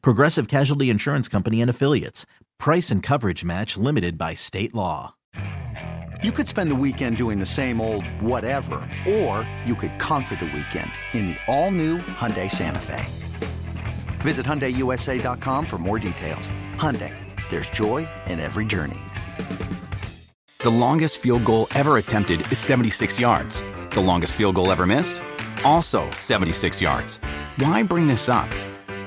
Progressive Casualty Insurance Company and Affiliates. Price and coverage match limited by state law. You could spend the weekend doing the same old whatever, or you could conquer the weekend in the all-new Hyundai Santa Fe. Visit HyundaiUSA.com for more details. Hyundai, there's joy in every journey. The longest field goal ever attempted is 76 yards. The longest field goal ever missed? Also 76 yards. Why bring this up?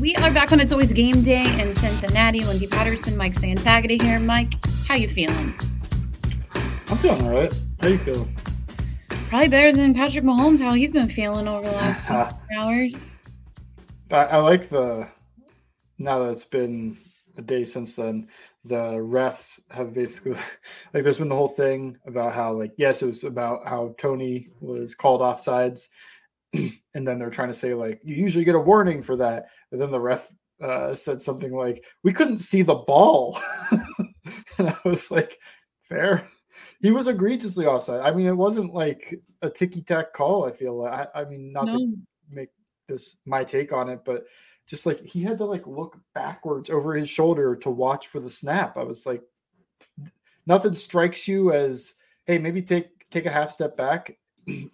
We are back on It's Always Game Day in Cincinnati. Lindsay Patterson, Mike Santagata here. Mike, how you feeling? I'm feeling all right. How you feeling? Probably better than Patrick Mahomes, how he's been feeling over the last 4 hours. I like the, now that it's been a day since then, the refs have basically, like, there's been the whole thing about how, like, yes, it was about how Tony was called offsides, and then they're trying to say, like, you usually get a warning for that, but then the ref said something like, we couldn't see the ball. And I was like, fair. He was egregiously offside. I mean, it wasn't like a ticky-tack call, I feel like. I mean, not to make this my take on it, but just like he had to like look backwards over his shoulder to watch for the snap. I was like, nothing strikes you as, hey, maybe take a half step back.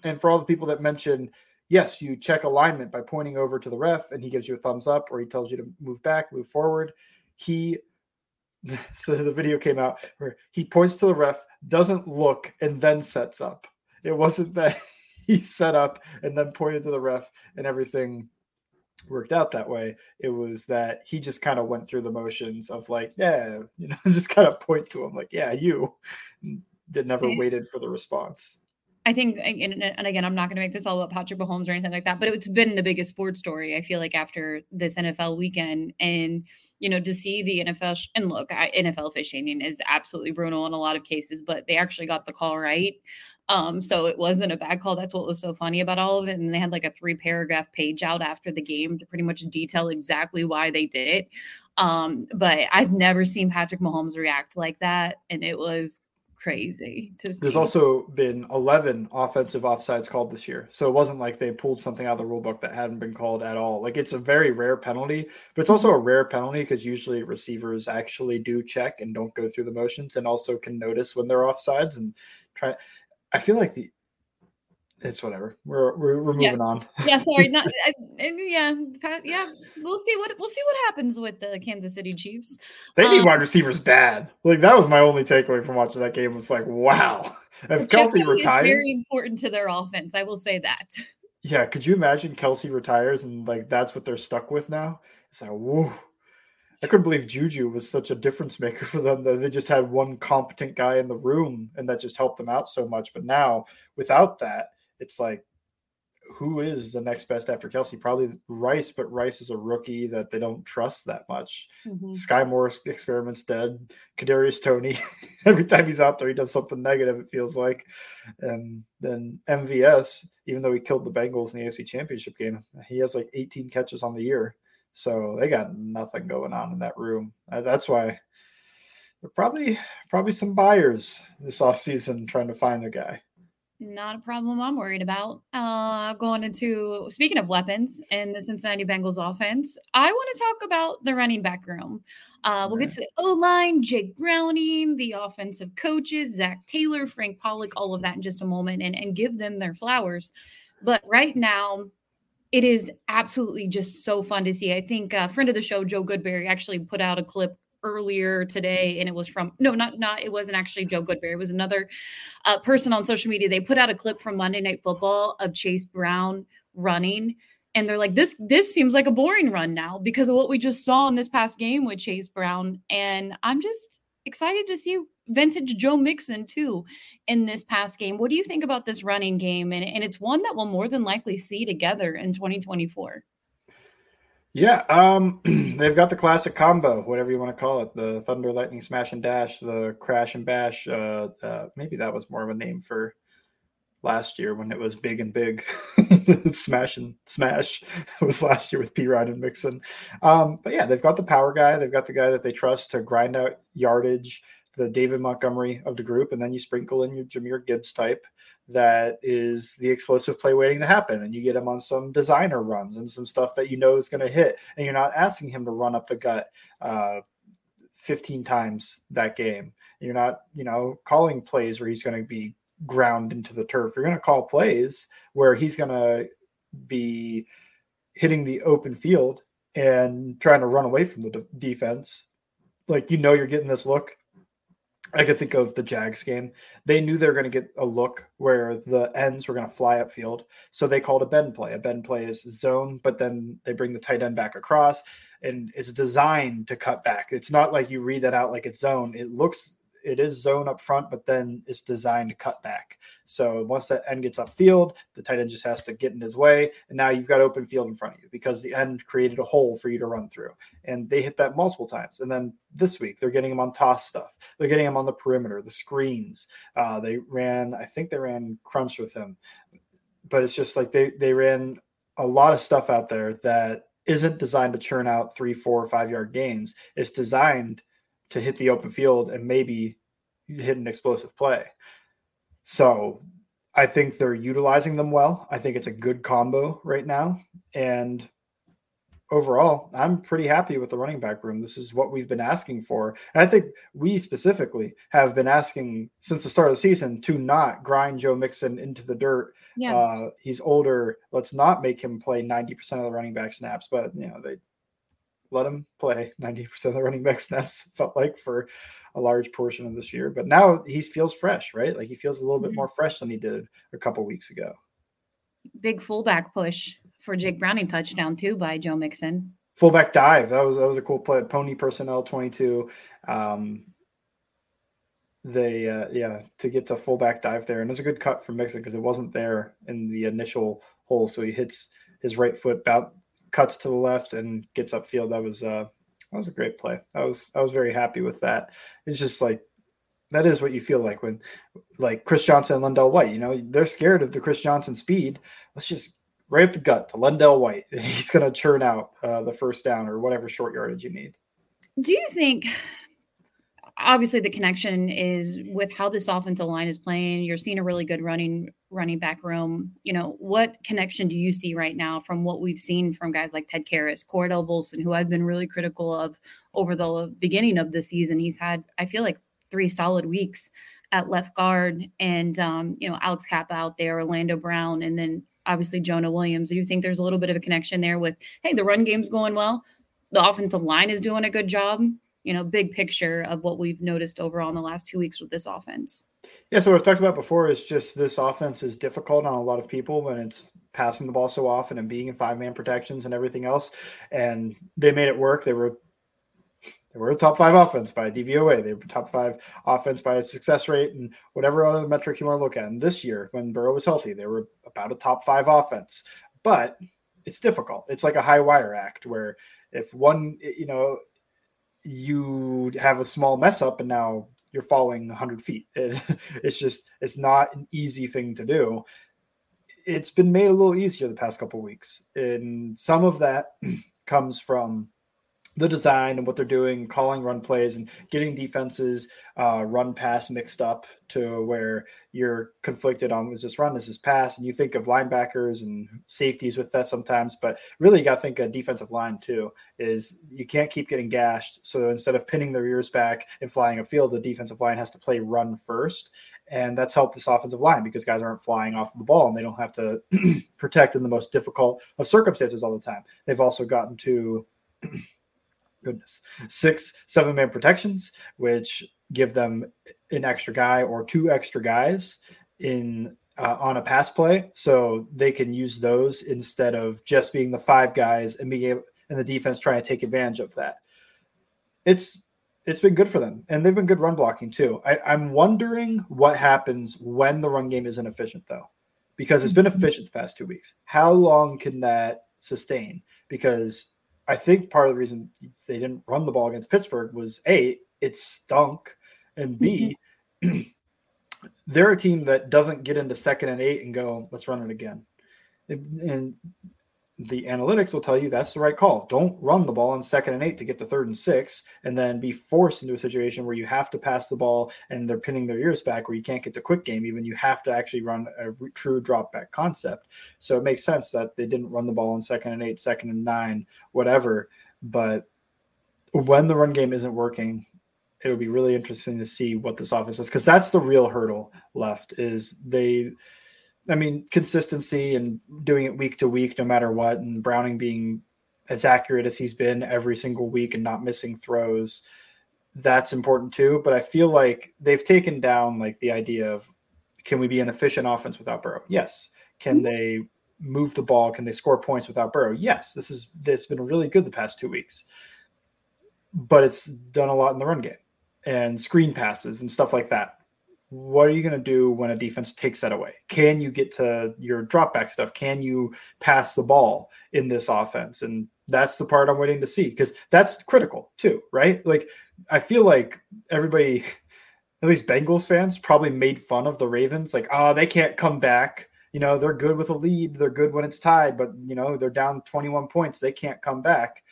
And for all the people that mentioned, yes, you check alignment by pointing over to the ref and he gives you a thumbs up or he tells you to move back, move forward. So the video came out where he points to the ref, doesn't look, and then sets up. It wasn't that he set up and then pointed to the ref and everything worked out that way. It was that he just kind of went through the motions of like, yeah, you know, just kind of point to him like, yeah, you that never waited for the response. I think, and again, I'm not going to make this all about Patrick Mahomes or anything like that, but it's been the biggest sports story, I feel like, after this NFL weekend. And, you know, to see the NFL, and look, NFL officiating is absolutely brutal in a lot of cases, but they actually got the call right. So it wasn't a bad call. That's what was so funny about all of it. And they had like a 3-paragraph page out after the game to pretty much detail exactly why they did it. But I've never seen Patrick Mahomes react like that. And it was crazy to see. There's also been 11 offensive offsides called this year. So it wasn't like they pulled something out of the rule book that hadn't been called at all. Like, it's a very rare penalty, but it's also a rare penalty because usually receivers actually do check and don't go through the motions and also can notice when they're offsides and try. I feel like it's whatever. We're moving on. Yeah, sorry. We'll see what happens with the Kansas City Chiefs. They need wide receivers bad. Like, that was my only takeaway from watching that game. Was like, wow, if Kelce retires, is very important to their offense. I will say that. Yeah, could you imagine Kelce retires and like that's what they're stuck with now? It's like, whoa. I couldn't believe Juju was such a difference maker for them that they just had one competent guy in the room and that just helped them out so much. But now without that, it's like, who is the next best after Kelce? Probably Rice, but Rice is a rookie that they don't trust that much. Mm-hmm. Sky Moore's experiment's dead. Kadarius Toney, every time he's out there, he does something negative, it feels like. And then MVS, even though he killed the Bengals in the AFC Championship game, he has like 18 catches on the year. So they got nothing going on in that room. That's why they're probably some buyers this offseason trying to find a guy. Not a problem I'm worried about. Going into, speaking of weapons and the Cincinnati Bengals offense, I want to talk about the running back room. We'll get to the O-line, Jake Browning, the offensive coaches, Zac Taylor, Frank Pollack, all of that in just a moment, and give them their flowers. But right now, it is absolutely just so fun to see. I think a friend of the show, Joe Goodberry, actually put out a clip earlier today, and it was from it wasn't actually Joe Goodberry. It was another person on social media. They put out a clip from Monday Night Football of Chase Brown running, and they're like, this seems like a boring run now because of what we just saw in this past game with Chase Brown. And I'm just excited to see vintage Joe Mixon too in this past game. What do you think about this running game? And it's one that we'll more than likely see together in 2024. Yeah, they've got the classic combo, whatever you want to call it, the thunder, lightning, smash and dash, the crash and bash. Maybe that was more of a name for last year when it was big and big. Smash and smash was last year with P-Ryan and Mixon. But yeah, they've got the power guy. They've got the guy that they trust to grind out yardage, the David Montgomery of the group, and then you sprinkle in your Jahmyr Gibbs type that is the explosive play waiting to happen, and you get him on some designer runs and some stuff that you know is going to hit, and you're not asking him to run up the gut 15 times that game. You're not, calling plays where he's going to be ground into the turf. You're going to call plays where he's going to be hitting the open field and trying to run away from the defense. Like, you're getting this look. I could think of the Jags game. They knew they were going to get a look where the ends were going to fly upfield, so they called a bend play. A bend play is zone, but then they bring the tight end back across, and it's designed to cut back. It's not like you read that out like it's zone. It is zone up front, but then it's designed to cut back. So once that end gets upfield, the tight end just has to get in his way, and now you've got open field in front of you because the end created a hole for you to run through. And they hit that multiple times. And then this week, they're getting him on toss stuff. They're getting him on the perimeter, the screens. They ran crunch with him. But it's just like they ran a lot of stuff out there that isn't designed to churn out 3, 4, 5 yard gains. It's designed to hit the open field and maybe hit an explosive play. So I think they're utilizing them well. I think it's a good combo right now. And overall, I'm pretty happy with the running back room. This is what we've been asking for. And I think we specifically have been asking since the start of the season to not grind Joe Mixon into the dirt. Yeah. He's older. Let's not make him play 90% of the running back snaps, but they let him play 90% of the running back snaps, felt like, for a large portion of this year. But now he feels fresh, right? Like, he feels a little bit more fresh than he did a couple weeks ago. Big fullback push for Jake Browning touchdown too by Joe Mixon. Fullback dive. That was a cool play. Pony personnel 22. To get to fullback dive there. And it's a good cut for Mixon because it wasn't there in the initial hole. So he hits his right foot about cuts to the left and gets upfield. That was a great play. I was very happy with that. It's just like, that is what you feel like when, like, Chris Johnson and LenDale White, they're scared of the Chris Johnson speed. Let's just right up the gut to LenDale White. He's going to churn out the first down or whatever short yardage you need. Do you think, obviously the connection is with how this offensive line is playing, you're seeing a really good running back room, what connection do you see right now from what we've seen from guys like Ted Karras, Cordell Volson, who I've been really critical of over the beginning of the season? He's had, I feel like, 3 solid weeks at left guard, and, Alex Kappa out there, Orlando Brown, and then obviously Jonah Williams. Do you think there's a little bit of a connection there with, hey, the run game's going well, the offensive line is doing a good job? Big picture of what we've noticed overall in the last 2 weeks with this offense. Yeah, so what I've talked about before is just this offense is difficult on a lot of people when it's passing the ball so often and being in 5-man protections and everything else. And they made it work. They were a top 5 offense by DVOA. They were top 5 offense by success rate and whatever other metric you want to look at. And this year, when Burrow was healthy, they were about a top 5 offense. But it's difficult. It's like a high wire act where if one, you have a small mess up and now you're falling 100 feet. It's not an easy thing to do. It's been made a little easier the past couple of weeks. And some of that comes from the design and what they're doing, calling run plays and getting defenses run pass mixed up to where you're conflicted on, is this run, is this pass? And you think of linebackers and safeties with that sometimes, but really you got to think of defensive line too, is you can't keep getting gashed. So instead of pinning their ears back and flying upfield, the defensive line has to play run first. And that's helped this offensive line because guys aren't flying off the ball and they don't have to protect in the most difficult of circumstances all the time. They've also gotten to, goodness, 6-7-man protections, which give them an extra guy or two extra guys in on a pass play. So they can use those instead of just being the five guys and being able, and the defense trying to take advantage of that. It's been good for them, and they've been good run blocking too. I'm wondering what happens when the run game is inefficient, though, because it's been efficient the past 2 weeks. How long can that sustain? Because I think part of the reason they didn't run the ball against Pittsburgh was A, it stunk, and B, they're a team that doesn't get into 2nd and 8 and go, let's run it again. And the analytics will tell you that's the right call. Don't run the ball on 2nd and 8 to get to 3rd and 6 and then be forced into a situation where you have to pass the ball and they're pinning their ears back where you can't get the quick game. Even you have to actually run a true drop back concept. So it makes sense that they didn't run the ball on 2nd and 8, 2nd and 9, whatever. But when the run game isn't working, it would be really interesting to see what this offense is, because that's the real hurdle left is they – I mean, consistency and doing it week to week, no matter what, and Browning being as accurate as he's been every single week and not missing throws, that's important too. But I feel like they've taken down like the idea of, can we be an efficient offense without Burrow? Yes. Can they move the ball? Can they score points without Burrow? Yes. This has been really good the past 2 weeks, but it's done a lot in the run game and screen passes and stuff like that. What are you going to do when a defense takes that away? Can you get to your drop back stuff? Can you pass the ball in this offense? And that's the part I'm waiting to see, because that's critical too, right? Like, I feel like everybody, at least Bengals fans, probably made fun of the Ravens. Like, oh, they can't come back. You know, they're good with a lead. They're good when it's tied, but, you know, they're down 21 points. They can't come back.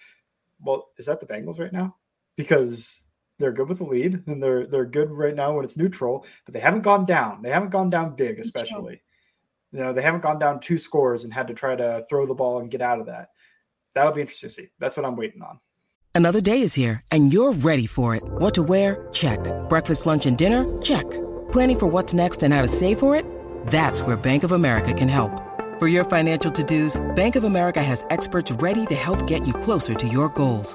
Well, is that the Bengals right now? Because they're good with the lead, and they're good right now when it's neutral, but they haven't gone down. They haven't gone down big, especially. You know, they haven't gone down 2 scores and had to try to throw the ball and get out of that. That'll be interesting to see. That's what I'm waiting on. Another day is here, and you're ready for it. What to wear? Check. Breakfast, lunch, and dinner? Check. Planning for what's next and how to save for it? That's where Bank of America can help. For your financial to-dos, Bank of America has experts ready to help get you closer to your goals.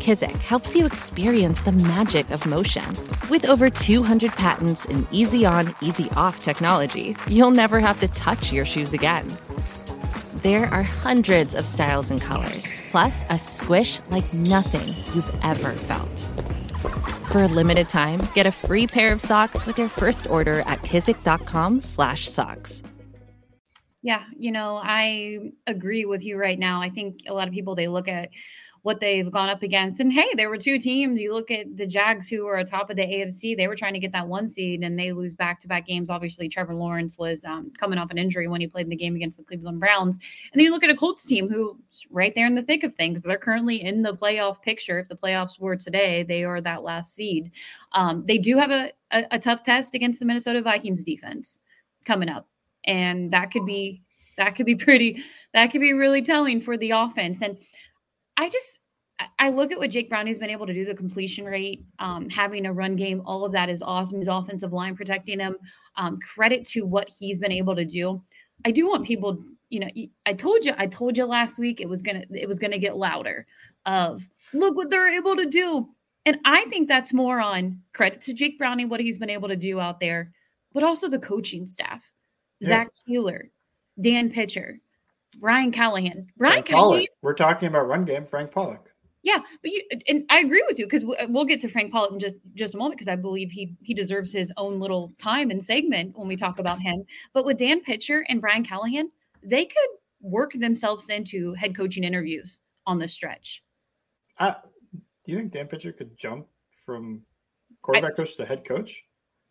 Kizik helps you experience the magic of motion. With over 200 patents and easy-on, easy-off technology, you'll never have to touch your shoes again. There are hundreds of styles and colors, plus a squish like nothing you've ever felt. For a limited time, get a free pair of socks with your first order at kizik.com/socks. Yeah, you know, I agree with you right now. I think a lot of people, they look at what they've gone up against. And hey, there were two teams. You look at the Jags, who were atop of the AFC. They were trying to get that 1 seed, and they lose back-to-back games. Obviously, Trevor Lawrence was coming off an injury when he played in the game against the Cleveland Browns. And then you look at a Colts team who's right there in the thick of things. They're currently in the playoff picture. If the playoffs were today, they are that last seed. They do have a tough test against the Minnesota Vikings defense coming up. And that could be really telling for the offense. And I look at what Jake Browning has been able to do, the completion rate, having a run game, all of that is awesome. His offensive line protecting him, credit to what he's been able to do. I do want people, you know, I told you last week it was gonna get louder of look what they're able to do. And I think that's more on credit to Jake Browning, what he's been able to do out there, but also the coaching staff, yeah. Zac Taylor, Dan Pitcher, Brian Callahan. Frank Pollack. We're talking about run game, Frank Pollack. Yeah, but and I agree with you, because we'll get to Frank Pollack in just a moment, because I believe he deserves his own little time and segment when we talk about him. But with Dan Pitcher and Brian Callahan, they could work themselves into head coaching interviews on the stretch. Do you think Dan Pitcher could jump from quarterback coach to head coach?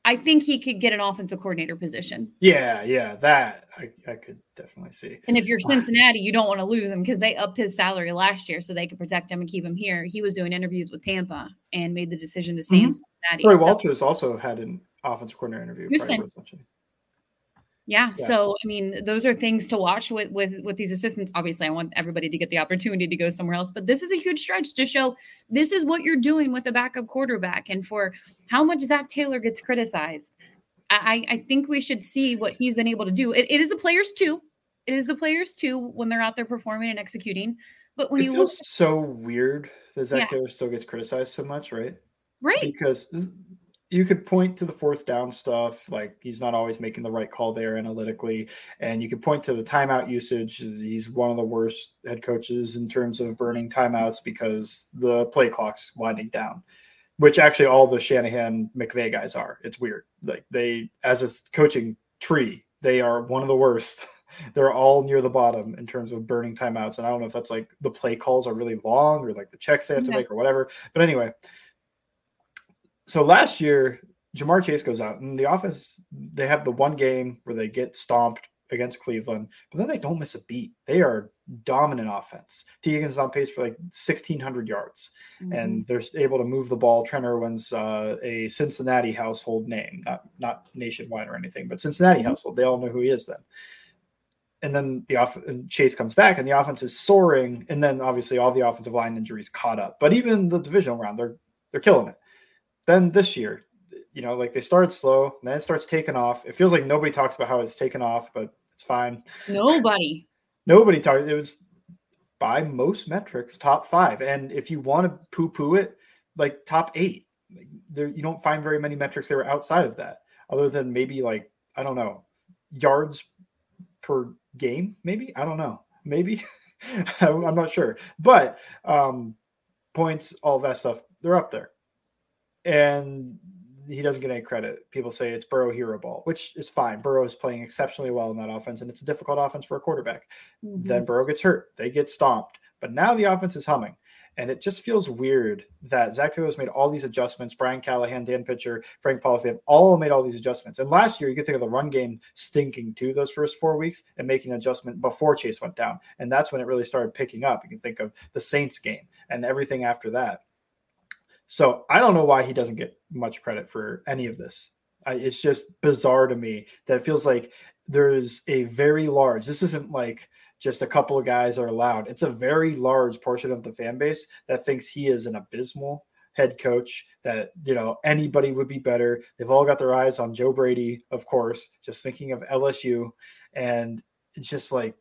I think he could get an offensive coordinator position. Yeah, that I could definitely see. And if you're Cincinnati, you don't want to lose him because they upped his salary last year so they could protect him and keep him here. He was doing interviews with Tampa and made the decision to stay in Cincinnati. Troy Walters also had an offensive coordinator interview. Yeah, so, I mean, those are things to watch with these assistants. Obviously, I want everybody to get the opportunity to go somewhere else, but this is a huge stretch to show this is what you're doing with a backup quarterback. And for how much Zac Taylor gets criticized, I think we should see what he's been able to do. It is the players, too. It is the players, too, when they're out there performing and executing. But when it feels so weird that Zac Taylor still gets criticized so much, right? Right. Because you could point to the fourth down stuff, like he's not always making the right call there analytically. And you could point to the timeout usage. He's one of the worst head coaches in terms of burning timeouts because the play clock's winding down, which actually all the Shanahan-McVay guys are. It's weird. Like they, as a coaching tree, they are one of the worst. They're all near the bottom in terms of burning timeouts. And I don't know if that's like the play calls are really long or like the checks they have to make or whatever. But anyway, so last year, Jamar Chase goes out, and the offense, they have the one game where they get stomped against Cleveland, but then they don't miss a beat. They are dominant offense. Tee Higgins is on pace for like 1,600 yards, and they're able to move the ball. Trent Irwin's a Cincinnati household name, not nationwide or anything, but Cincinnati household. They all know who he is then. And then Chase comes back, and the offense is soaring, and then obviously all the offensive line injuries caught up. But even the divisional round, they're killing it. Then this year, you know, like they started slow, and then it starts taking off. It feels like nobody talks about how it's taken off, but it's fine. Nobody talks. It was by most metrics, top five. And if you want to poo-poo it, like top eight, like there, you don't find very many metrics that were outside of that, other than maybe like, I don't know, yards per game, maybe? I don't know. Maybe. I'm not sure. But points, all that stuff, they're up there. And he doesn't get any credit. People say it's Burrow hero ball, which is fine. Burrow is playing exceptionally well in that offense, and it's a difficult offense for a quarterback. Then Burrow gets hurt. They get stomped. But now the offense is humming, and it just feels weird that Zac Taylor's made all these adjustments. Brian Callahan, Dan Pitcher, Frank Pollack, they have all made all these adjustments. And last year, you could think of the run game stinking too those first 4 weeks and making an adjustment before Chase went down. And that's when it really started picking up. You can think of the Saints game and everything after that. So I don't know why he doesn't get much credit for any of this. It's just bizarre to me that it feels like there's a very large, this isn't like just a couple of guys are allowed. It's a very large portion of the fan base that thinks he is an abysmal head coach, that, you know, anybody would be better. They've all got their eyes on Joe Brady, of course, just thinking of LSU. And it's just like,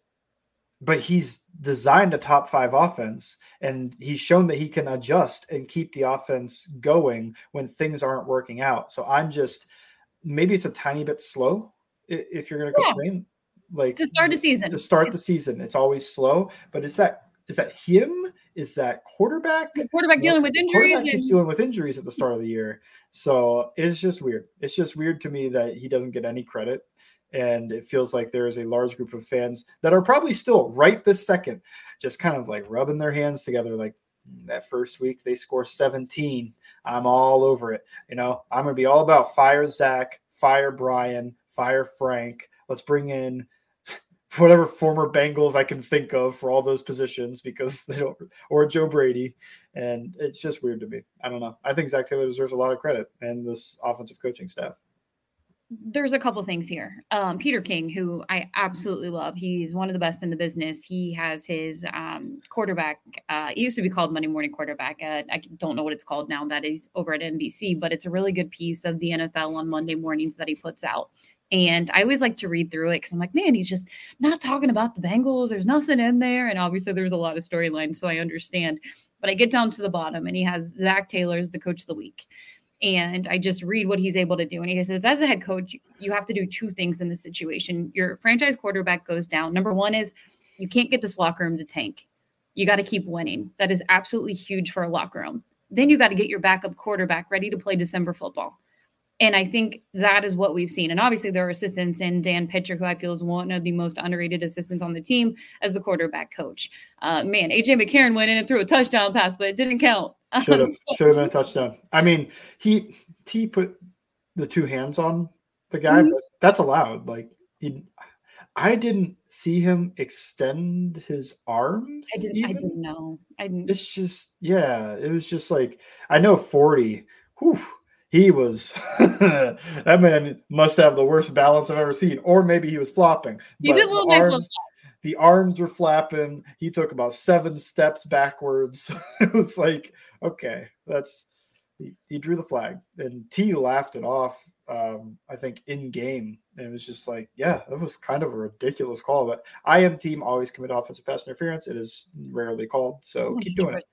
but he's designed a top five offense, and he's shown that he can adjust and keep the offense going when things aren't working out. So I'm just, maybe it's a tiny bit slow if you're going to complain, like to start the season, It's always slow, but is that him? Is that quarterback? The quarterback dealing with injuries. He's dealing with injuries at the start of the year. So it's just weird. It's just weird to me that he doesn't get any credit. And it feels like there is a large group of fans that are probably still right this second, just kind of like rubbing their hands together. Like that first week they score 17. I'm all over it. You know, I'm going to be all about fire Zach, fire Brian, fire Frank. Let's bring in whatever former Bengals I can think of for all those positions because they don't, or Joe Brady. And it's just weird to me. I don't know. I think Zac Taylor deserves a lot of credit and this offensive coaching staff. There's a couple things here. Peter King, who I absolutely love. He's one of the best in the business. He has his quarterback. It used to be called Monday Morning Quarterback. I don't know what it's called now. That is over at NBC, but it's a really good piece of the NFL on Monday mornings that he puts out. And I always like to read through it because I'm like, man, he's just not talking about the Bengals. There's nothing in there. And obviously there's a lot of storylines, so I understand. But I get down to the bottom, and he has Zac Taylor as the coach of the week. And I just read what he's able to do. And he says, as a head coach, you have to do two things in this situation. Your franchise quarterback goes down. Number one is you can't get this locker room to tank. You got to keep winning. That is absolutely huge for a locker room. Then you got to get your backup quarterback ready to play December football. And I think that is what we've seen. And obviously there are assistants in Dan Pitcher, who I feel is one of the most underrated assistants on the team as the quarterback coach. Man, A.J. McCarron went in and threw a touchdown pass, but it didn't count. Should have been a touchdown. I mean, he put the two hands on the guy, mm-hmm. but that's allowed. Like I didn't see him extend his arms. I didn't know. It's just, yeah, it was just like, I know 40. Whew, he was, that man must have the worst balance I've ever seen. Or maybe he was flopping. He did a little nice little flop. The arms were flapping. He took about 7 steps backwards. It was like, okay, that's, he drew the flag. And T laughed it off, I think, in game. And it was just like, yeah, that was kind of a ridiculous call. But I am team always commit offensive pass interference. It is rarely called. So 100%. Keep doing it.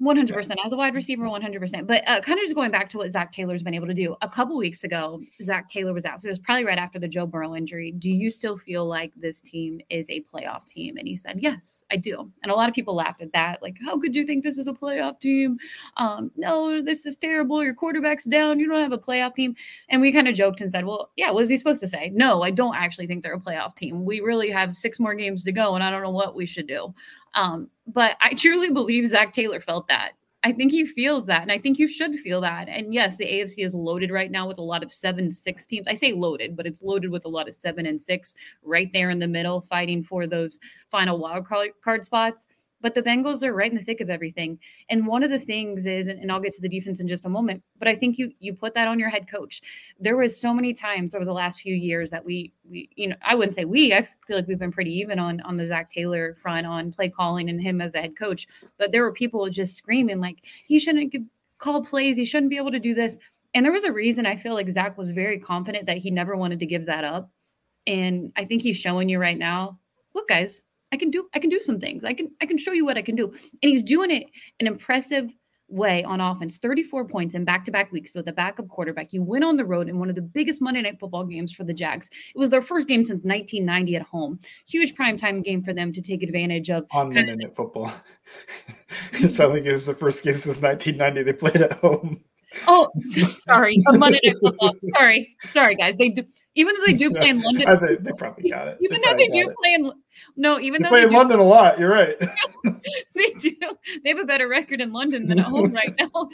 100%. Yeah. As a wide receiver, 100%. But kind of just going back to what Zac Taylor's been able to do. A couple weeks ago, Zac Taylor was out. So it was probably right after the Joe Burrow injury. Do you still feel like this team is a playoff team? And he said, yes, I do. And a lot of people laughed at that. Like, how could you think this is a playoff team? No, this is terrible. Your quarterback's down. You don't have a playoff team. And we kind of joked and said, well, yeah, what was he supposed to say? No, I don't actually think they're a playoff team. We really have 6 more games to go, and I don't know what we should do. But I truly believe Zac Taylor felt that. I think he feels that. And I think you should feel that. And yes, the AFC is loaded right now with a lot of 7-6 teams. I say loaded, but it's loaded with a lot of 7 and 6 right there in the middle, fighting for those final wild card spots. But the Bengals are right in the thick of everything. And one of the things is, and I'll get to the defense in just a moment, but I think you put that on your head coach. There was so many times over the last few years that we you know, I wouldn't say I feel like we've been pretty even on the Zac Taylor front on play calling and him as a head coach. But there were people just screaming like, he shouldn't call plays. He shouldn't be able to do this. And there was a reason I feel like Zac was very confident that he never wanted to give that up. And I think he's showing you right now, look, guys, I can do some things. I can show you what I can do. And he's doing it in an impressive way on offense. 34 points in back-to-back weeks with a backup quarterback. He went on the road in one of the biggest Monday Night Football games for the Jags. It was their first game since 1990 at home. Huge primetime game for them to take advantage of. On Monday Night Football. It sounded like it was the first game since 1990 they played at home. Oh, sorry. Monday Night Football. Sorry, guys. Even though they do play in London. I think they probably got it. Even though they play in London a lot, you're right. They do. They have a better record in London than at home right now.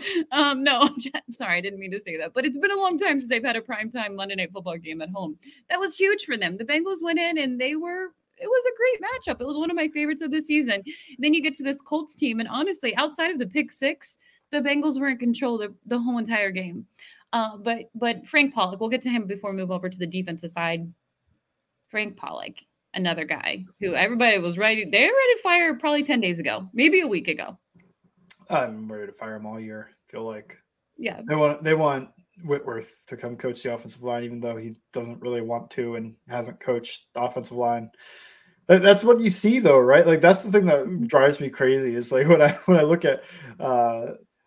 No, sorry, I didn't mean to say that. But it's been a long time since they've had a primetime Monday Night Football game at home. That was huge for them. The Bengals went in and it was a great matchup. It was one of my favorites of the season. Then you get to this Colts team. And honestly, outside of the pick six, the Bengals were in control the whole entire game. But Frank Pollack, we'll get to him before we move over to the defensive side. Frank Pollack, another guy who everybody was ready. They were ready to fire probably 10 days ago, maybe a week ago. I'm ready to fire him all year. I feel like, yeah, they want Whitworth to come coach the offensive line, even though he doesn't really want to and hasn't coached the offensive line. That's what you see though, right? Like that's the thing that drives me crazy is like when I look at,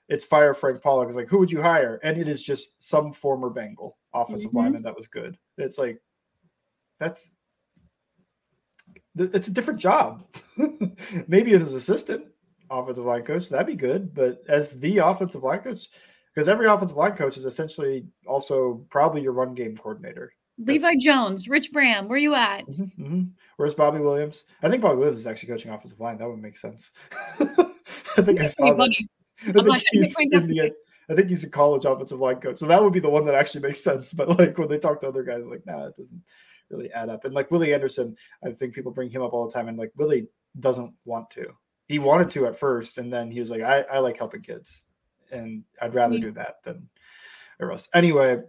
it's fire Frank Pollack. It's like, who would you hire? And it is just some former Bengal offensive lineman that was good. It's like, it's a different job. Maybe as assistant offensive line coach, that'd be good. But as the offensive line coach, because every offensive line coach is essentially also probably your run game coordinator. Levi Jones, Rich Bram, where you at? Where's Bobby Williams? I think Bobby Williams is actually coaching offensive line. That would make sense. I think I saw that. I think he's a college offensive line coach. So that would be the one that actually makes sense. But like when they talk to other guys, like, nah, it doesn't really add up. And like Willie Anderson, I think people bring him up all the time. And like Willie doesn't want to. He wanted to at first. And then he was like, I like helping kids. And I'd rather do that than everyone else. Anyway,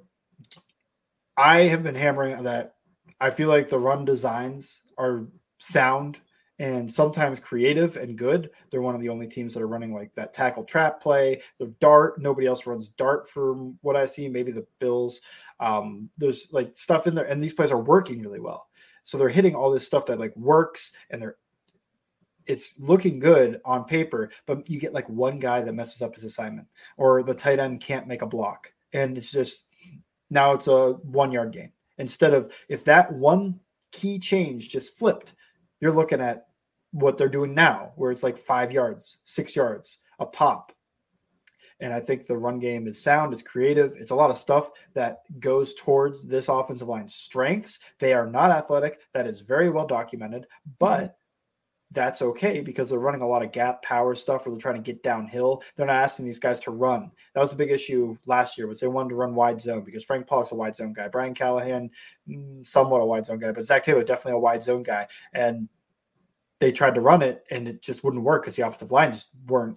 I have been hammering that. I feel like the run designs are sound and sometimes creative and good. They're one of the only teams that are running like that tackle trap play, the dart. Nobody else runs dart from what I see, maybe the Bills. There's like stuff in there, and these plays are working really well. So they're hitting all this stuff that like works, and it's looking good on paper, but you get like one guy that messes up his assignment, or the tight end can't make a block. And it's just, now it's a 1-yard gain. Instead of, if that one key change just flipped, you're looking at what they're doing now, where it's like 5 yards, 6 yards, a pop. And I think the run game is sound, it's creative. It's a lot of stuff that goes towards this offensive line's strengths. They are not athletic. That is very well documented, but that's okay because they're running a lot of gap power stuff where they're trying to get downhill. They're not asking these guys to run. That was the big issue last year was they wanted to run wide zone because Frank Pollack's a wide zone guy. Brian Callahan, somewhat a wide zone guy, but Zac Taylor, definitely a wide zone guy. And they tried to run it and it just wouldn't work because the offensive line just weren't,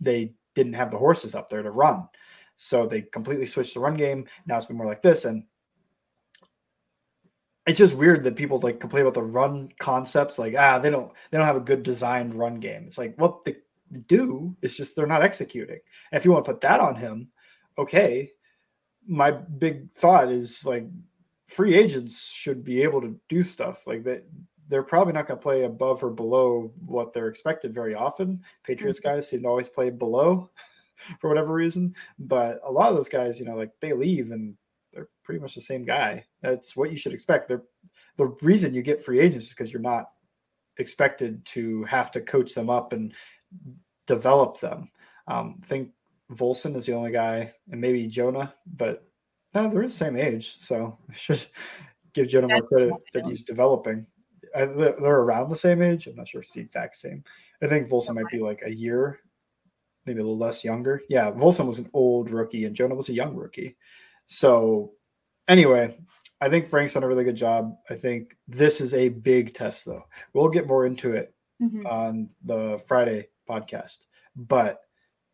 they didn't have the horses up there to run. So they completely switched the run game. Now it's been more like this. And it's just weird that people like complain about the run concepts. Like, they don't have a good designed run game. It's like, well, they do. It's just, they're not executing. And if you want to put that on him, okay. My big thought is like free agents should be able to do stuff like that. They're probably not going to play above or below what they're expected very often. Patriots guys seem to always play below for whatever reason. But a lot of those guys, you know, like they leave and they're pretty much the same guy. That's what you should expect. The reason you get free agents is because you're not expected to have to coach them up and develop them. I think Volson is the only guy, and maybe Jonah, but they're the same age. So I should give Jonah more credit that he's developing. They're around the same age. I'm not sure if it's the exact same. I think Volson might be like a year, maybe a little less younger. Yeah, Volson was an old rookie and Jonah was a young rookie. So anyway, I think Frank's done a really good job. I think this is a big test, though. We'll get more into it on the Friday podcast. But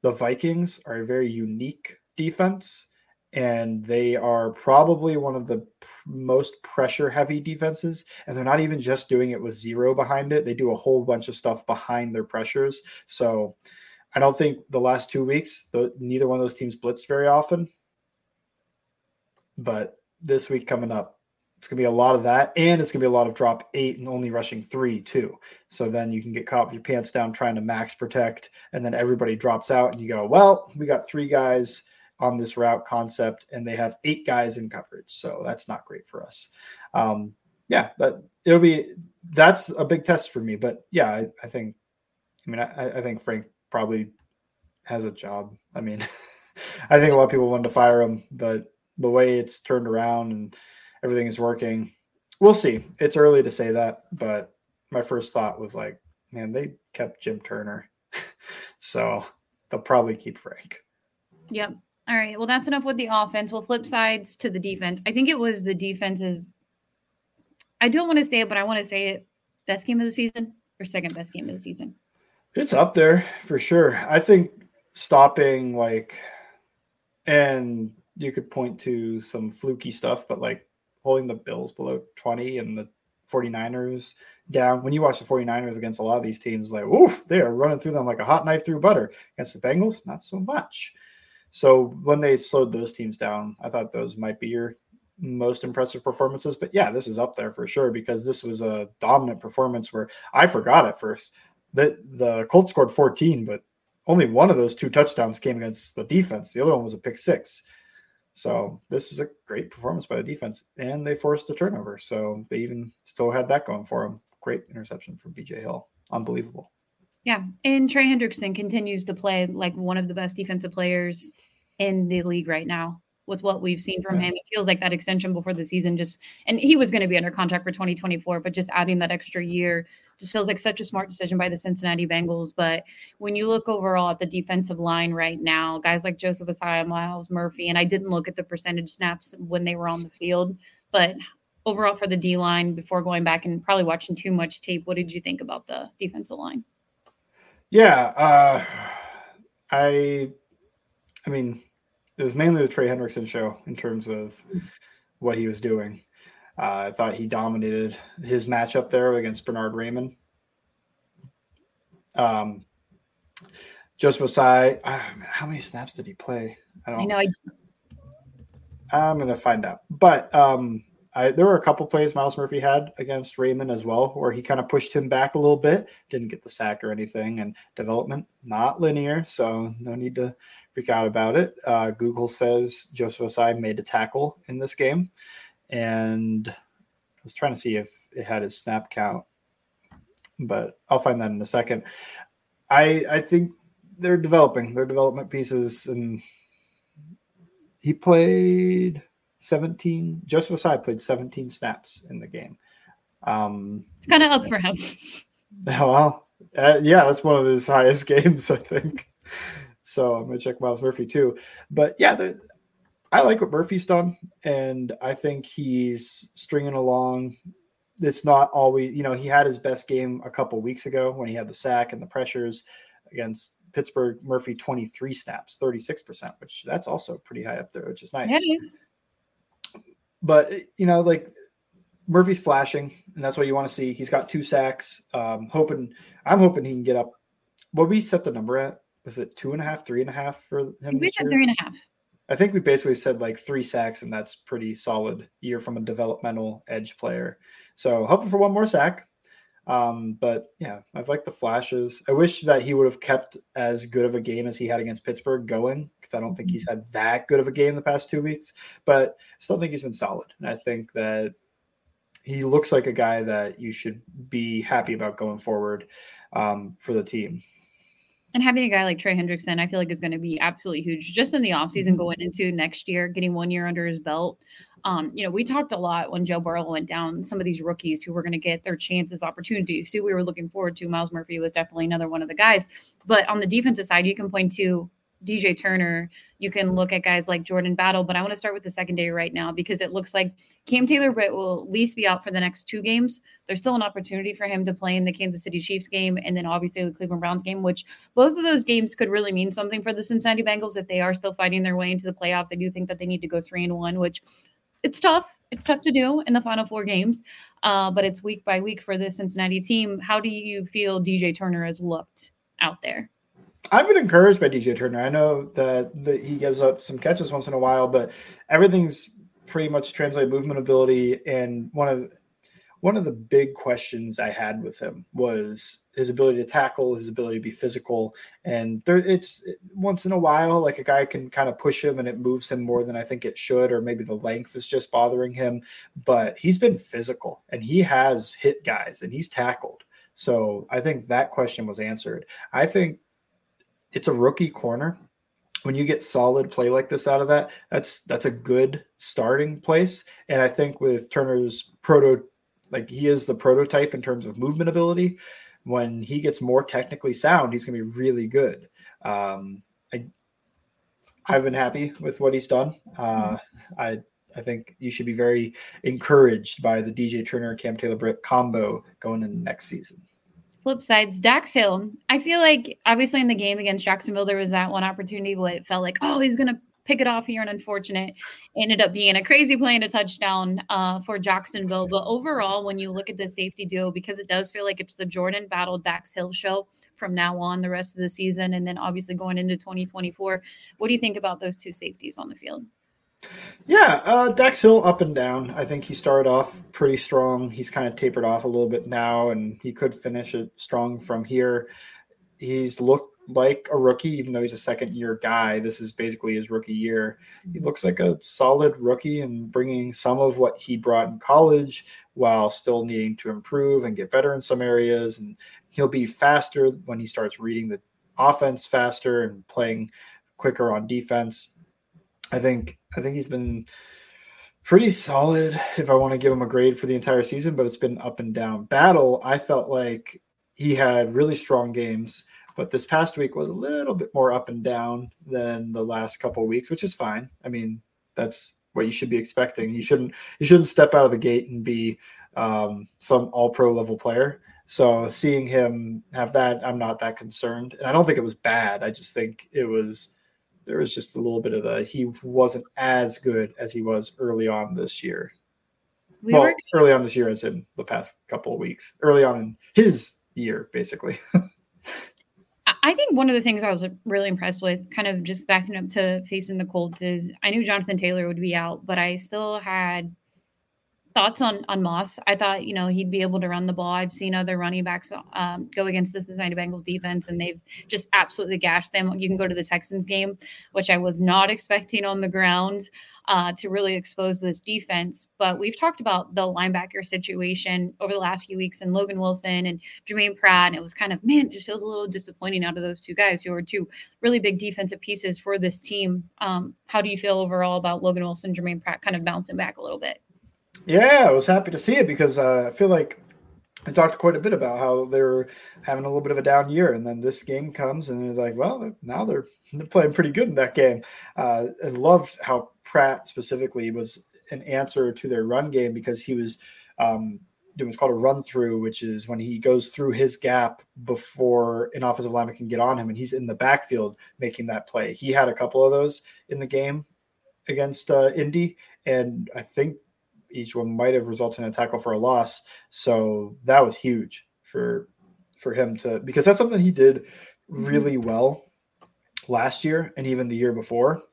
the Vikings are a very unique defense, and they are probably one of the most pressure-heavy defenses, and they're not even just doing it with zero behind it. They do a whole bunch of stuff behind their pressures. So I don't think the last 2 weeks, neither one of those teams blitzed very often. But this week coming up, it's going to be a lot of that, and it's going to be a lot of drop 8 and only rushing 3 too. So then you can get caught with your pants down trying to max protect, and then everybody drops out, and you go, well, we got 3 guys on this route concept, and they have 8 guys in coverage. So that's not great for us. That's a big test for me. But yeah, I think Frank probably has a job. I mean, I think a lot of people wanted to fire him, but the way it's turned around and everything is working, we'll see. It's early to say that, but my first thought was like, man, they kept Jim Turner. So they'll probably keep Frank. Yep. All right. Well, that's enough with the offense. We'll flip sides to the defense. I think it was the defense's, I don't want to say it, but I want to say it, best game of the season or second best game of the season. It's up there for sure. I think stopping you could point to some fluky stuff, but like holding the Bills below 20 and the 49ers down. When you watch the 49ers against a lot of these teams, like, oof, they are running through them like a hot knife through butter. Against the Bengals, not so much. So when they slowed those teams down, I thought those might be your most impressive performances. But yeah, this is up there for sure because this was a dominant performance where I forgot at first that the Colts scored 14, but only one of those 2 touchdowns came against the defense. The other one was a pick 6. So this is a great performance by the defense, and they forced a turnover. So they even still had that going for them. Great interception from BJ Hill. Unbelievable. Yeah, and Trey Hendrickson continues to play like one of the best defensive players in the league right now with what we've seen from him. It feels like that extension before the season and he was going to be under contract for 2024, but just adding that extra year just feels like such a smart decision by the Cincinnati Bengals. But when you look overall at the defensive line right now, guys like Joseph Ossai, Myles Murphy, and I didn't look at the percentage snaps when they were on the field, but overall for the D-line, before going back and probably watching too much tape, what did you think about the defensive line? Yeah. I mean, it was mainly the Trey Hendrickson show in terms of what he was doing. I thought he dominated his matchup there against Bernard Raymond. Joseph Ossai, how many snaps did he play? I'm going to find out. But there were a couple plays Myles Murphy had against Raymond as well where he kind of pushed him back a little bit, didn't get the sack or anything, and development, not linear, so no need to freak out about it. Google says Joseph Ossai made a tackle in this game. And I was trying to see if it had his snap count, but I'll find that in a second. I think they're developing their development pieces. And he played 17. Joseph Ossai played 17 snaps in the game. It's kind of up for him. Well, yeah, that's one of his highest games, I think. So I'm going to check Myles Murphy too. But yeah, I like what Murphy's done, and I think he's stringing along. It's not always, you know, he had his best game a couple weeks ago when he had the sack and the pressures against Pittsburgh. Murphy, 23 snaps, 36%, which that's also pretty high up there, which is nice. Hey. But, you know, like Murphy's flashing, and that's what you want to see. He's got 2 sacks. I'm hoping he can get up. What we set the number at? Was it 2.5, 3.5 for him? We said 3.5. I think we basically said like 3 sacks, and that's pretty solid year from a developmental edge player. So hoping for one more sack. But yeah, I've liked the flashes. I wish that he would have kept as good of a game as he had against Pittsburgh going, because I don't think he's had that good of a game the past 2 weeks, but I still think he's been solid. And I think that he looks like a guy that you should be happy about going forward for the team. And having a guy like Trey Hendrickson, I feel like is going to be absolutely huge just in the offseason going into next year, getting 1 year under his belt. You know, we talked a lot when Joe Burrow went down, some of these rookies who were going to get their chances, opportunities. So we were looking forward to Myles Murphy was definitely another one of the guys. But on the defensive side, you can point to DJ Turner. You can look at guys like Jordan Battle. But I want to start with the secondary right now, because it looks like Cam Taylor-Britt will at least be out for the next 2 games. There's still an opportunity for him to play in the Kansas City Chiefs game and then obviously the Cleveland Browns game, which both of those games could really mean something for the Cincinnati Bengals if they are still fighting their way into the playoffs. I do think that they need to go 3-1, which it's tough. It's tough to do in the final 4 games, but it's week by week for the Cincinnati team. How do you feel DJ Turner has looked out there? I've been encouraged by DJ Turner. I know that he gives up some catches once in a while, but everything's pretty much translated movement ability. And one of the big questions I had with him was his ability to tackle, his ability to be physical. And it's once in a while, like a guy can kind of push him and it moves him more than I think it should, or maybe the length is just bothering him, but he's been physical and he has hit guys and he's tackled. So I think that question was answered. I think it's a rookie corner. When you get solid play like this out of that, that's a good starting place. And I think with Turner's he is the prototype in terms of movement ability. When he gets more technically sound, he's going to be really good. I've been happy with what he's done. I think you should be very encouraged by the DJ Turner, Cam Taylor-Britt combo going into next season. Flip sides, Dax Hill. I feel like obviously in the game against Jacksonville, there was that one opportunity where it felt like, oh, he's going to pick it off here, and unfortunate. Ended up being a crazy play and a touchdown for Jacksonville. But overall, when you look at the safety duo, because it does feel like it's the Jordan Battle Dax Hill show from now on the rest of the season, and then obviously going into 2024, what do you think about those 2 safeties on the field? Yeah, Dax Hill up and down. I think he started off pretty strong. He's kind of tapered off a little bit now, and he could finish it strong from here. He's looked like a rookie, even though he's a second-year guy. This is basically his rookie year. He looks like a solid rookie and bringing some of what he brought in college while still needing to improve and get better in some areas. And he'll be faster when he starts reading the offense faster and playing quicker on defense. I think he's been pretty solid if I want to give him a grade for the entire season, but it's been up and down. Battle, I felt like he had really strong games, but this past week was a little bit more up and down than the last couple of weeks, which is fine. I mean, that's what you should be expecting. You shouldn't step out of the gate and be some all-pro level player. So seeing him have that, I'm not that concerned. And I don't think it was bad. I just think there was just a little bit of he wasn't as good as he was early on this year. Early on this year, as in the past couple of weeks, early on in his year, basically. I think one of the things I was really impressed with, kind of just backing up to facing the Colts, is I knew Jonathan Taylor would be out, but I still had thoughts on Moss. I thought, you know, he'd be able to run the ball. I've seen other running backs go against the Cincinnati Bengals defense, and they've just absolutely gashed them. You can go to the Texans game, which I was not expecting on the ground to really expose this defense. But we've talked about the linebacker situation over the last few weeks, and Logan Wilson and Jermaine Pratt. And it was kind of, man, it just feels a little disappointing out of those 2 guys who are 2 really big defensive pieces for this team. How do you feel overall about Logan Wilson, Jermaine Pratt kind of bouncing back a little bit? Yeah, I was happy to see it because I feel like I talked quite a bit about how they were having a little bit of a down year, and then this game comes, and it's like, well, now they're playing pretty good in that game. I loved how Pratt specifically was an answer to their run game, because he was doing what's called a run through, which is when he goes through his gap before an offensive lineman can get on him, and he's in the backfield making that play. He had a couple of those in the game against Indy, and I think each one might have resulted in a tackle for a loss. So that was huge for him to, because that's something he did really well last year and even the year before.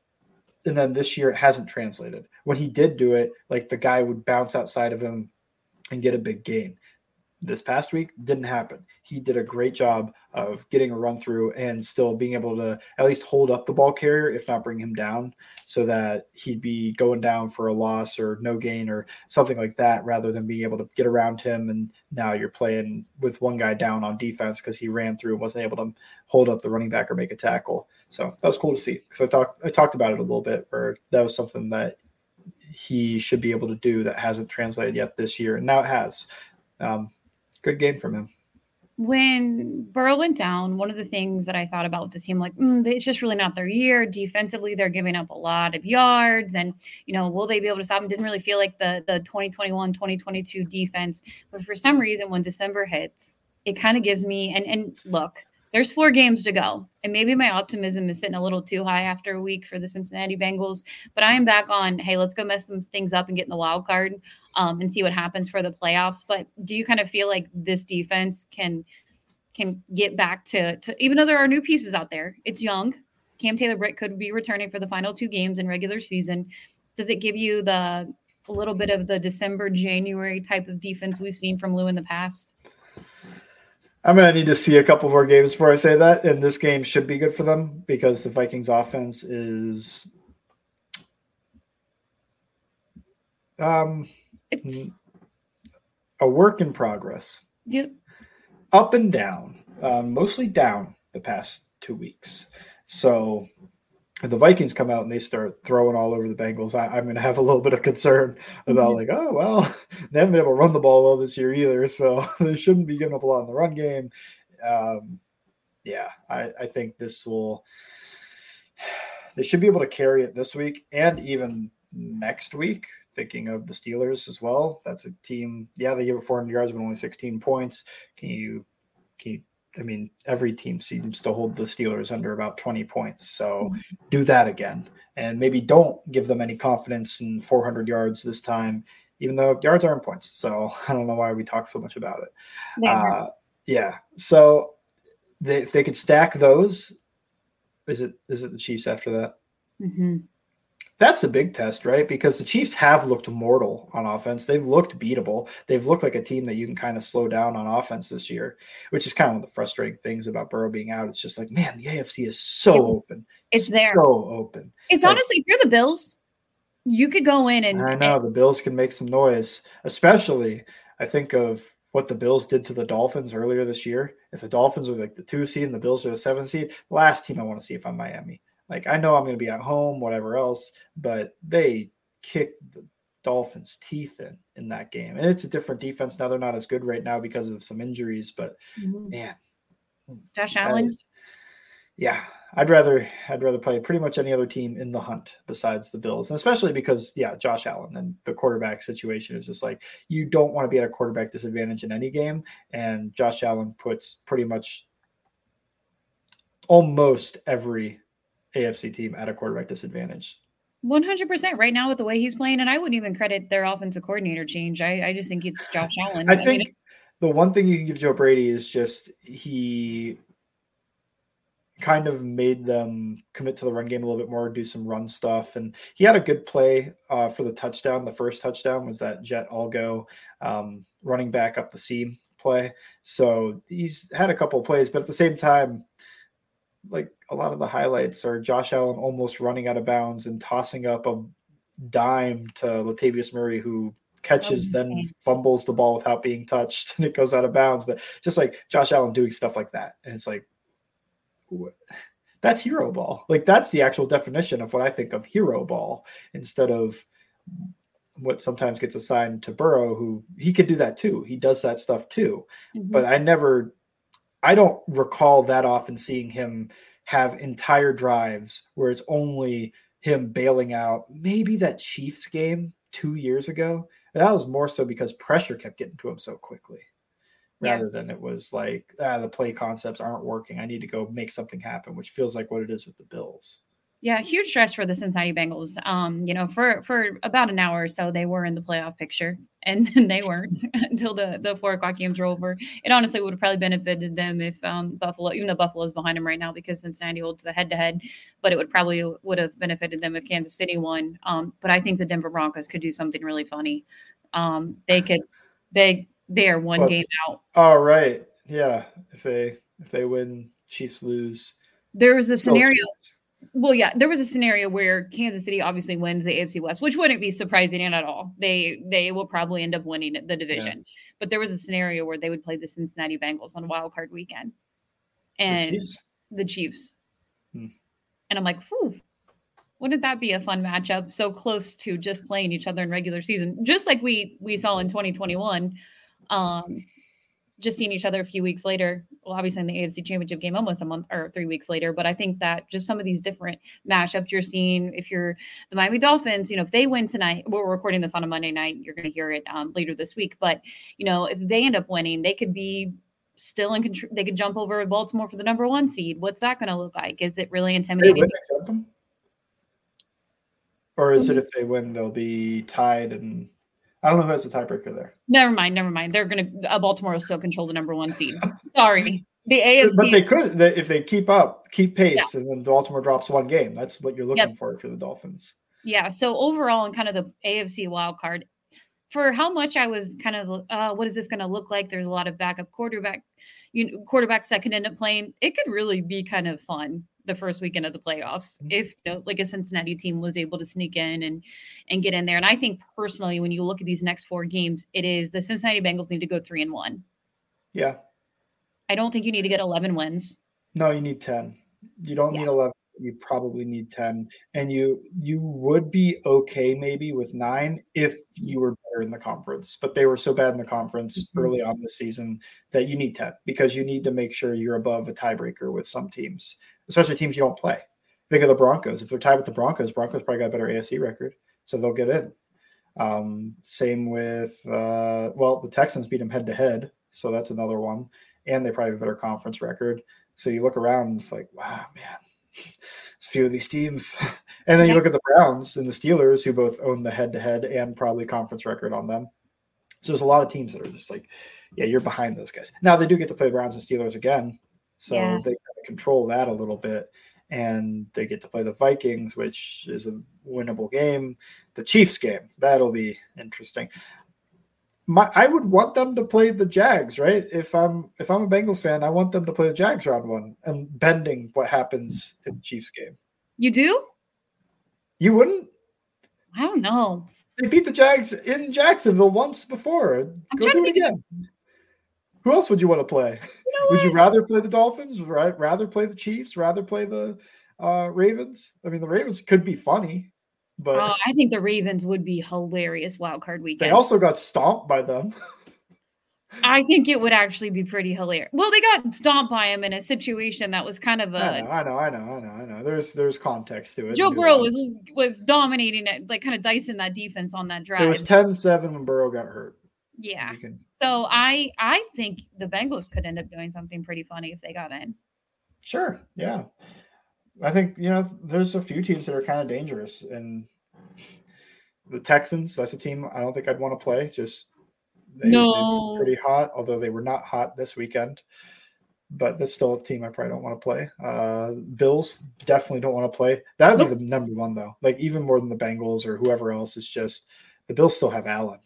And then this year it hasn't translated. When he did do it, like the guy would bounce outside of him and get a big gain. This past week didn't happen. He did a great job of getting a run through and still being able to at least hold up the ball carrier, if not bring him down, so that he'd be going down for a loss or no gain or something like that, rather than being able to get around him. And now you're playing with one guy down on defense because he ran through and wasn't able to hold up the running back or make a tackle. So that was cool to see, because I talked about it a little bit, where that was something that he should be able to do that hasn't translated yet this year. And now it has. Good game from him. When Burrow went down, one of the things that I thought about with the team, like, it's just really not their year. Defensively, they're giving up a lot of yards, and, you know, will they be able to stop them? Didn't really feel like the 2021, 2022 defense. But for some reason, when December hits, it kind of gives me, and look, there's 4 games to go, and maybe my optimism is sitting a little too high after a week for the Cincinnati Bengals, but I am back on, hey, let's go mess some things up and get in the wild card and see what happens for the playoffs. But do you kind of feel like this defense can get back to, even though there are new pieces out there, it's young. Cam Taylor-Britt could be returning for the final 2 games in regular season. Does it give you a little bit of the December, January type of defense we've seen from Lou in the past? I'm going to need to see a couple more games before I say that. And this game should be good for them, because the Vikings offense is a work in progress. Yep. Up and down, mostly down the past 2 weeks. So if the Vikings come out and they start throwing all over the Bengals, I'm going to have a little bit of concern about like, oh, well, they haven't been able to run the ball well this year either, so they shouldn't be giving up a lot in the run game. I think they should be able to carry it this week and even next week, thinking of the Steelers as well. That's a team, they gave up 400 yards, but only 16 points. Every team seems to hold the Steelers under about 20 points. So do that again, and maybe don't give them any confidence in 400 yards this time, even though yards aren't points. So I don't know why we talk so much about it. Yeah. So if they could stack those, is it the Chiefs after that? Mm-hmm. That's the big test, right? Because the Chiefs have looked mortal on offense. They've looked beatable. They've looked like a team that you can kind of slow down on offense this year, which is kind of one of the frustrating things about Burrow being out. It's just like, man, the AFC is so open. It's there. So open. It's like, honestly, if you're the Bills, you could go in and – I know. The Bills can make some noise, especially I think of what the Bills did to the Dolphins earlier this year. If the Dolphins are like the 2 seed and the Bills are the 7 seed, last team I want to see if I'm Miami. Like, I know I'm going to be at home, whatever else, but they kicked the Dolphins' teeth in that game. And it's a different defense. Now they're not as good right now because of some injuries, but man. Josh Allen? I'd rather play pretty much any other team in the hunt besides the Bills, and especially because, Josh Allen and the quarterback situation is just like, you don't want to be at a quarterback disadvantage in any game, and Josh Allen puts pretty much almost every AFC team at a quarterback disadvantage. 100% right now with the way he's playing, and I wouldn't even credit their offensive coordinator change. I just think it's Josh Allen. I think the one thing you can give Joe Brady is just he kind of made them commit to the run game a little bit more, do some run stuff, and he had a good play for the touchdown. The first touchdown was that jet all go running back up the seam play. So he's had a couple of plays, but at the same time, like a lot of the highlights are Josh Allen almost running out of bounds and tossing up a dime to Latavius Murray, who catches, then fumbles the ball without being touched, and it goes out of bounds. But just like Josh Allen doing stuff like that. And it's like, that's hero ball. Like, that's the actual definition of what I think of hero ball, instead of what sometimes gets assigned to Burrow, who he could do that too. He does that stuff too. Mm-hmm. But I don't recall that often seeing him have entire drives where it's only him bailing out. Maybe that Chiefs game 2 years ago, that was more so because pressure kept getting to him so quickly rather than it was like, the play concepts aren't working. I need to go make something happen, which feels like what it is with the Bills. Yeah, huge stretch for the Cincinnati Bengals. For about an hour or so, they were in the playoff picture, and then they weren't until the 4 o'clock games were over. It honestly would have probably benefited them if Buffalo, even though Buffalo's behind them right now because Cincinnati holds the head-to-head, but it would have benefited them if Kansas City won. But I think the Denver Broncos could do something really funny. They are one game out. All right, yeah. If they win, Chiefs lose. There was a scenario. Well, yeah, there was a scenario where Kansas City obviously wins the AFC West, which wouldn't be surprising at all. They will probably end up winning the division. Yeah. But there was a scenario where they would play the Cincinnati Bengals on Wild Card Weekend, and the Chiefs. Hmm. And I'm like, whew, wouldn't that be a fun matchup? So close to just playing each other in regular season, just like we saw in 2021. Just seeing each other a few weeks later, well, obviously in the AFC Championship game, almost a month or 3 weeks later. But I think that just some of these different matchups you're seeing, if you're the Miami Dolphins, if they win tonight, we're recording this on a Monday night, you're going to hear it later this week. But, if they end up winning, they could be still in control. They could jump over Baltimore for the number one seed. What's that going to look like? Is it really intimidating? Or is it if they win, they'll be tied and... I don't know who has the tiebreaker there. Never mind. They're going to Baltimore will still control the number one seed. Sorry, the AFC. So, but they could if they keep pace, and then Baltimore drops one game. That's what you're looking for if you're the Dolphins. Yeah. So overall, in kind of the AFC wild card, for how much I was kind of, what is this going to look like? There's a lot of backup quarterbacks that could end up playing. It could really be kind of fun the first weekend of the playoffs, if like a Cincinnati team was able to sneak in and get in there. And I think personally, when you look at these next four games, it is the Cincinnati Bengals need to go 3-1. Yeah. I don't think you need to get 11 wins. No, you need 10. You don't need 11. You probably need 10, and you would be okay maybe with 9 if you were better in the conference, but they were so bad in the conference early on this season that you need 10 because you need to make sure you're above a tiebreaker with some teams, especially teams you don't play. Think of the Broncos. If they're tied with the Broncos probably got a better AFC record, so they'll get in. Same with, the Texans beat them head-to-head, so that's another one, and they probably have a better conference record. So you look around and it's like, wow, man, it's a few of these teams. And then you look at the Browns and the Steelers, who both own the head-to-head and probably conference record on them. So there's a lot of teams that are just like, yeah, you're behind those guys. Now they do get to play Browns and Steelers again, so they kind of control that a little bit. And they get to play the Vikings, which is a winnable game. The Chiefs game, that'll be interesting. I would want them to play the Jags, right? If I'm a Bengals fan, I want them to play the Jags round one and bending what happens in the Chiefs game. You do? You wouldn't? I don't know. They beat the Jags in Jacksonville once before. Go do it again. Who else would you want to play? Would you rather play the Dolphins? Rather play the Chiefs? Rather play the Ravens? I mean, the Ravens could be funny. But I think the Ravens would be hilarious wild card weekend. They also got stomped by them. I think it would actually be pretty hilarious. Well, they got stomped by him in a situation that was kind of a... I know. There's context to it. Joe Burrow was dominating it, like kind of dicing that defense on that drive. It was 10-7 when Burrow got hurt. Yeah. So I think the Bengals could end up doing something pretty funny if they got in. Sure. Yeah. I think, there's a few teams that are kind of dangerous, and the Texans, that's a team I don't think I'd want to play. They've been pretty hot, although they were not hot this weekend, but that's still a team I probably don't want to play. Bills definitely don't want to play. That would be the number one though. Like even more than the Bengals or whoever else, it's just the Bills still have Allen.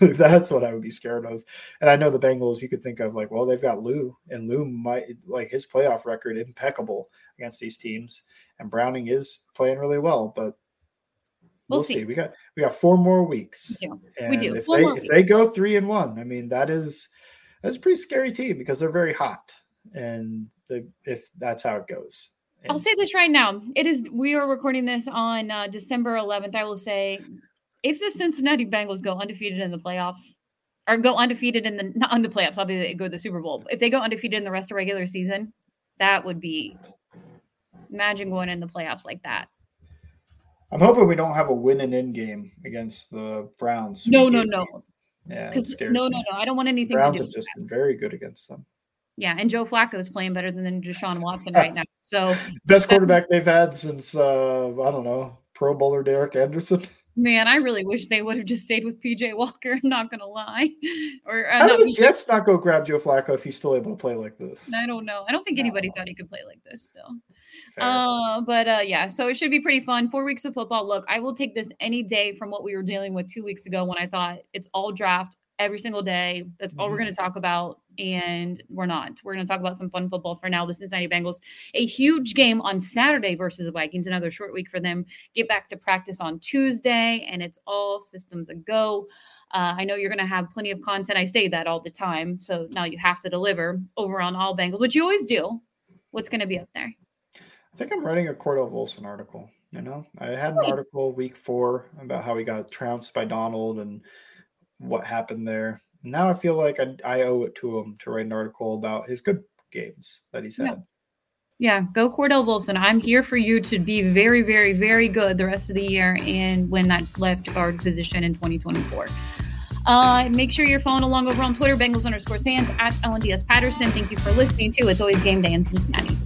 That's what I would be scared of. And I know the Bengals, you could think of like, well, they've got Lou, and Lou might like his playoff record impeccable against these teams, and Browning is playing really well, but we'll see. We got 4 more weeks. We do. If they go 3-1, I mean, that's a pretty scary team because they're very hot, and if that's how it goes. I'll say this right now. We are recording this on December 11th. I will say If the Cincinnati Bengals go undefeated in the playoffs, or go undefeated in the, not in the playoffs, obviously they go to the Super Bowl, but if they go undefeated in the rest of regular season, that would be, imagine going in the playoffs like that. I'm hoping we don't have a win and end game against the Browns. No. Yeah, it scares me. I don't want anything. The Browns have just been very good against them. Yeah, and Joe Flacco is playing better than Deshaun Watson right now. So best quarterback they've had since I don't know, Pro Bowler Derek Anderson. Man, I really wish they would have just stayed with PJ Walker. I'm not gonna lie. Or how do the Jets not go grab Joe Flacco if he's still able to play like this? I don't know. I don't think anybody thought he could play like this still. But yeah, so it should be pretty fun. 4 weeks of football. Look, I will take this any day from what we were dealing with 2 weeks ago when I thought it's all draft every single day. That's all we're going to talk about. And we're not. We're going to talk about some fun football for now. The Cincinnati Bengals, a huge game on Saturday versus the Vikings. Another short week for them. Get back to practice on Tuesday, and it's all systems a go. I know you're going to have plenty of content. I say that all the time. So now you have to deliver over on All Bengals, which you always do. What's going to be up there? I think I'm writing a Cordell Volson article. You know, I had an article week 4 about how he got trounced by Donald and what happened there. Now I feel like I owe it to him to write an article about his good games that he's had. Yeah, go Cordell Volson. I'm here for you to be very, very, very good the rest of the year and win that left guard position in 2024. Make sure you're following along over on Twitter, Bengals _Sands, at LNDS Patterson. Thank you for listening to It's Always Game Day in Cincinnati.